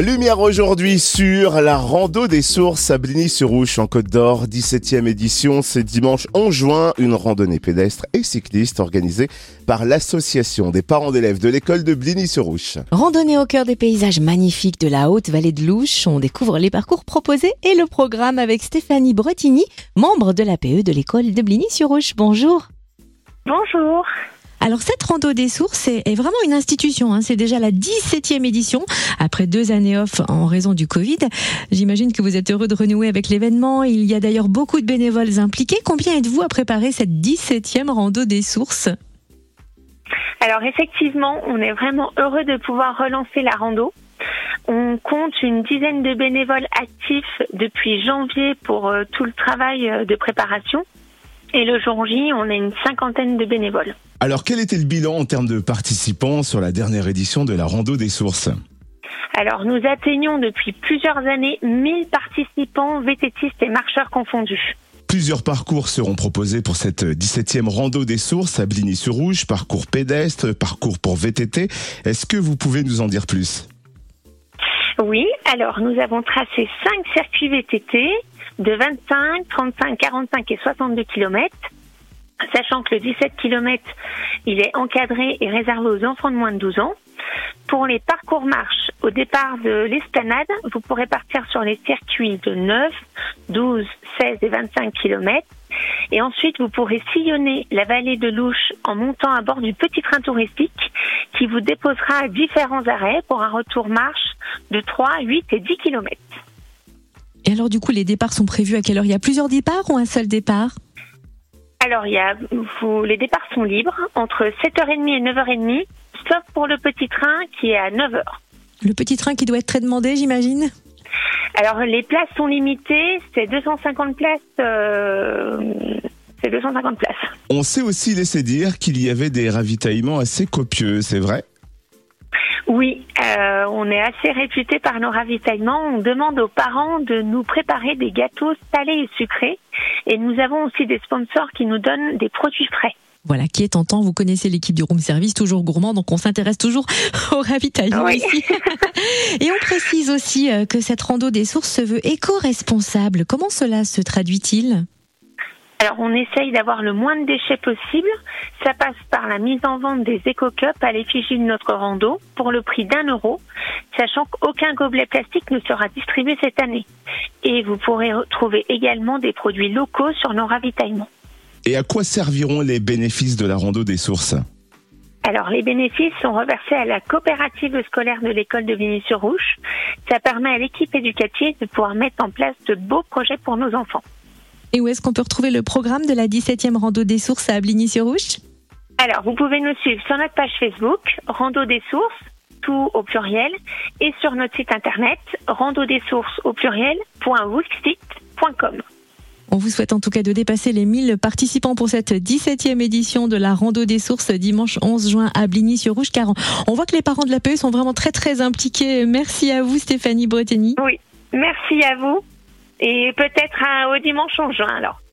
Lumière aujourd'hui sur la Rando des Sources à Bligny-sur-Ouche en Côte d'Or, 17e édition, c'est dimanche 11 juin, une randonnée pédestre et cycliste organisée par l'association des parents d'élèves de l'école de Bligny-sur-Ouche. Randonnée au cœur des paysages magnifiques de la Haute Vallée de l'Ouche, on découvre les parcours proposés et le programme avec Stéphanie Bretigny, membre de l'APE de l'école de Bligny-sur-Ouche. Bonjour. Bonjour. Alors cette Rando des Sources est vraiment une institution, hein. C'est déjà la 17e édition, après 2 années off en raison du Covid. J'imagine que vous êtes heureux de renouer avec l'événement, il y a d'ailleurs beaucoup de bénévoles impliqués. Combien êtes-vous à préparer cette 17e Rando des Sources ? Alors effectivement, on est vraiment heureux de pouvoir relancer la rando. On compte une dizaine de bénévoles actifs depuis janvier pour tout le travail de préparation. Et le jour J, on a une 50aine de bénévoles. Alors, quel était le bilan en termes de participants sur la dernière édition de la Rando des Sources ? Alors, nous atteignons depuis plusieurs années 1000 participants, VTTistes et marcheurs confondus. Plusieurs parcours seront proposés pour cette 17e Rando des Sources à Bligny-sur-Ouche, parcours pédestre, parcours pour VTT. Est-ce que vous pouvez nous en dire plus ? Oui, alors nous avons tracé 5 circuits VTT de 25, 35, 45 et 62 km, sachant que le 17 km, il est encadré et réservé aux enfants de moins de 12 ans. Pour les parcours marche, au départ de l'esplanade, vous pourrez partir sur les circuits de 9, 12, 16 et 25 km. Et ensuite, vous pourrez sillonner la vallée de l'Ouche en montant à bord du petit train touristique qui vous déposera à différents arrêts pour un retour marche de 3, 8 et 10 km. Et alors du coup, les départs sont prévus à quelle heure ? Il y a plusieurs départs ou un seul départ ? Alors, les départs sont libres entre 7h30 et 9h30, sauf pour le petit train qui est à 9h. Le petit train qui doit être très demandé, j'imagine ? Alors, les places sont limitées, c'est 250 places. On s'est aussi laissé dire qu'il y avait des ravitaillements assez copieux, c'est vrai ? Oui, on est assez réputé par nos ravitaillements. On demande aux parents de nous préparer des gâteaux salés et sucrés. Et nous avons aussi des sponsors qui nous donnent des produits frais. Voilà, qui est tentant. Vous connaissez l'équipe du Room Service, toujours gourmand, donc on s'intéresse toujours au ravitaillement ici. Et on précise aussi que cette Rando des Sources se veut éco-responsable. Comment cela se traduit-il ? Alors, on essaye d'avoir le moins de déchets possible. Ça passe par la mise en vente des éco-cups à l'effigie de notre rando pour le prix d'€1, sachant qu'aucun gobelet plastique ne sera distribué cette année. Et vous pourrez retrouver également des produits locaux sur nos ravitaillements. Et à quoi serviront les bénéfices de la Rando des Sources ? Alors, les bénéfices sont reversés à la coopérative scolaire de l'école de Bligny-sur-Ouche. Ça permet à l'équipe éducative de pouvoir mettre en place de beaux projets pour nos enfants. Et où est-ce qu'on peut retrouver le programme de la 17e Rando des Sources à Bligny-sur-Ouche ? Alors, vous pouvez nous suivre sur notre page Facebook, Rando des Sources, tout au pluriel, et sur notre site internet, randodesources.wixsite.com. On vous souhaite en tout cas de dépasser les 1000 participants pour cette 17e édition de la Rando des Sources dimanche 11 juin à Bligny-sur-Ouche, car on voit que les parents de l'APE sont vraiment très très impliqués. Merci à vous Stéphanie Bretigny. Oui, merci à vous et peut-être au dimanche 11 juin alors.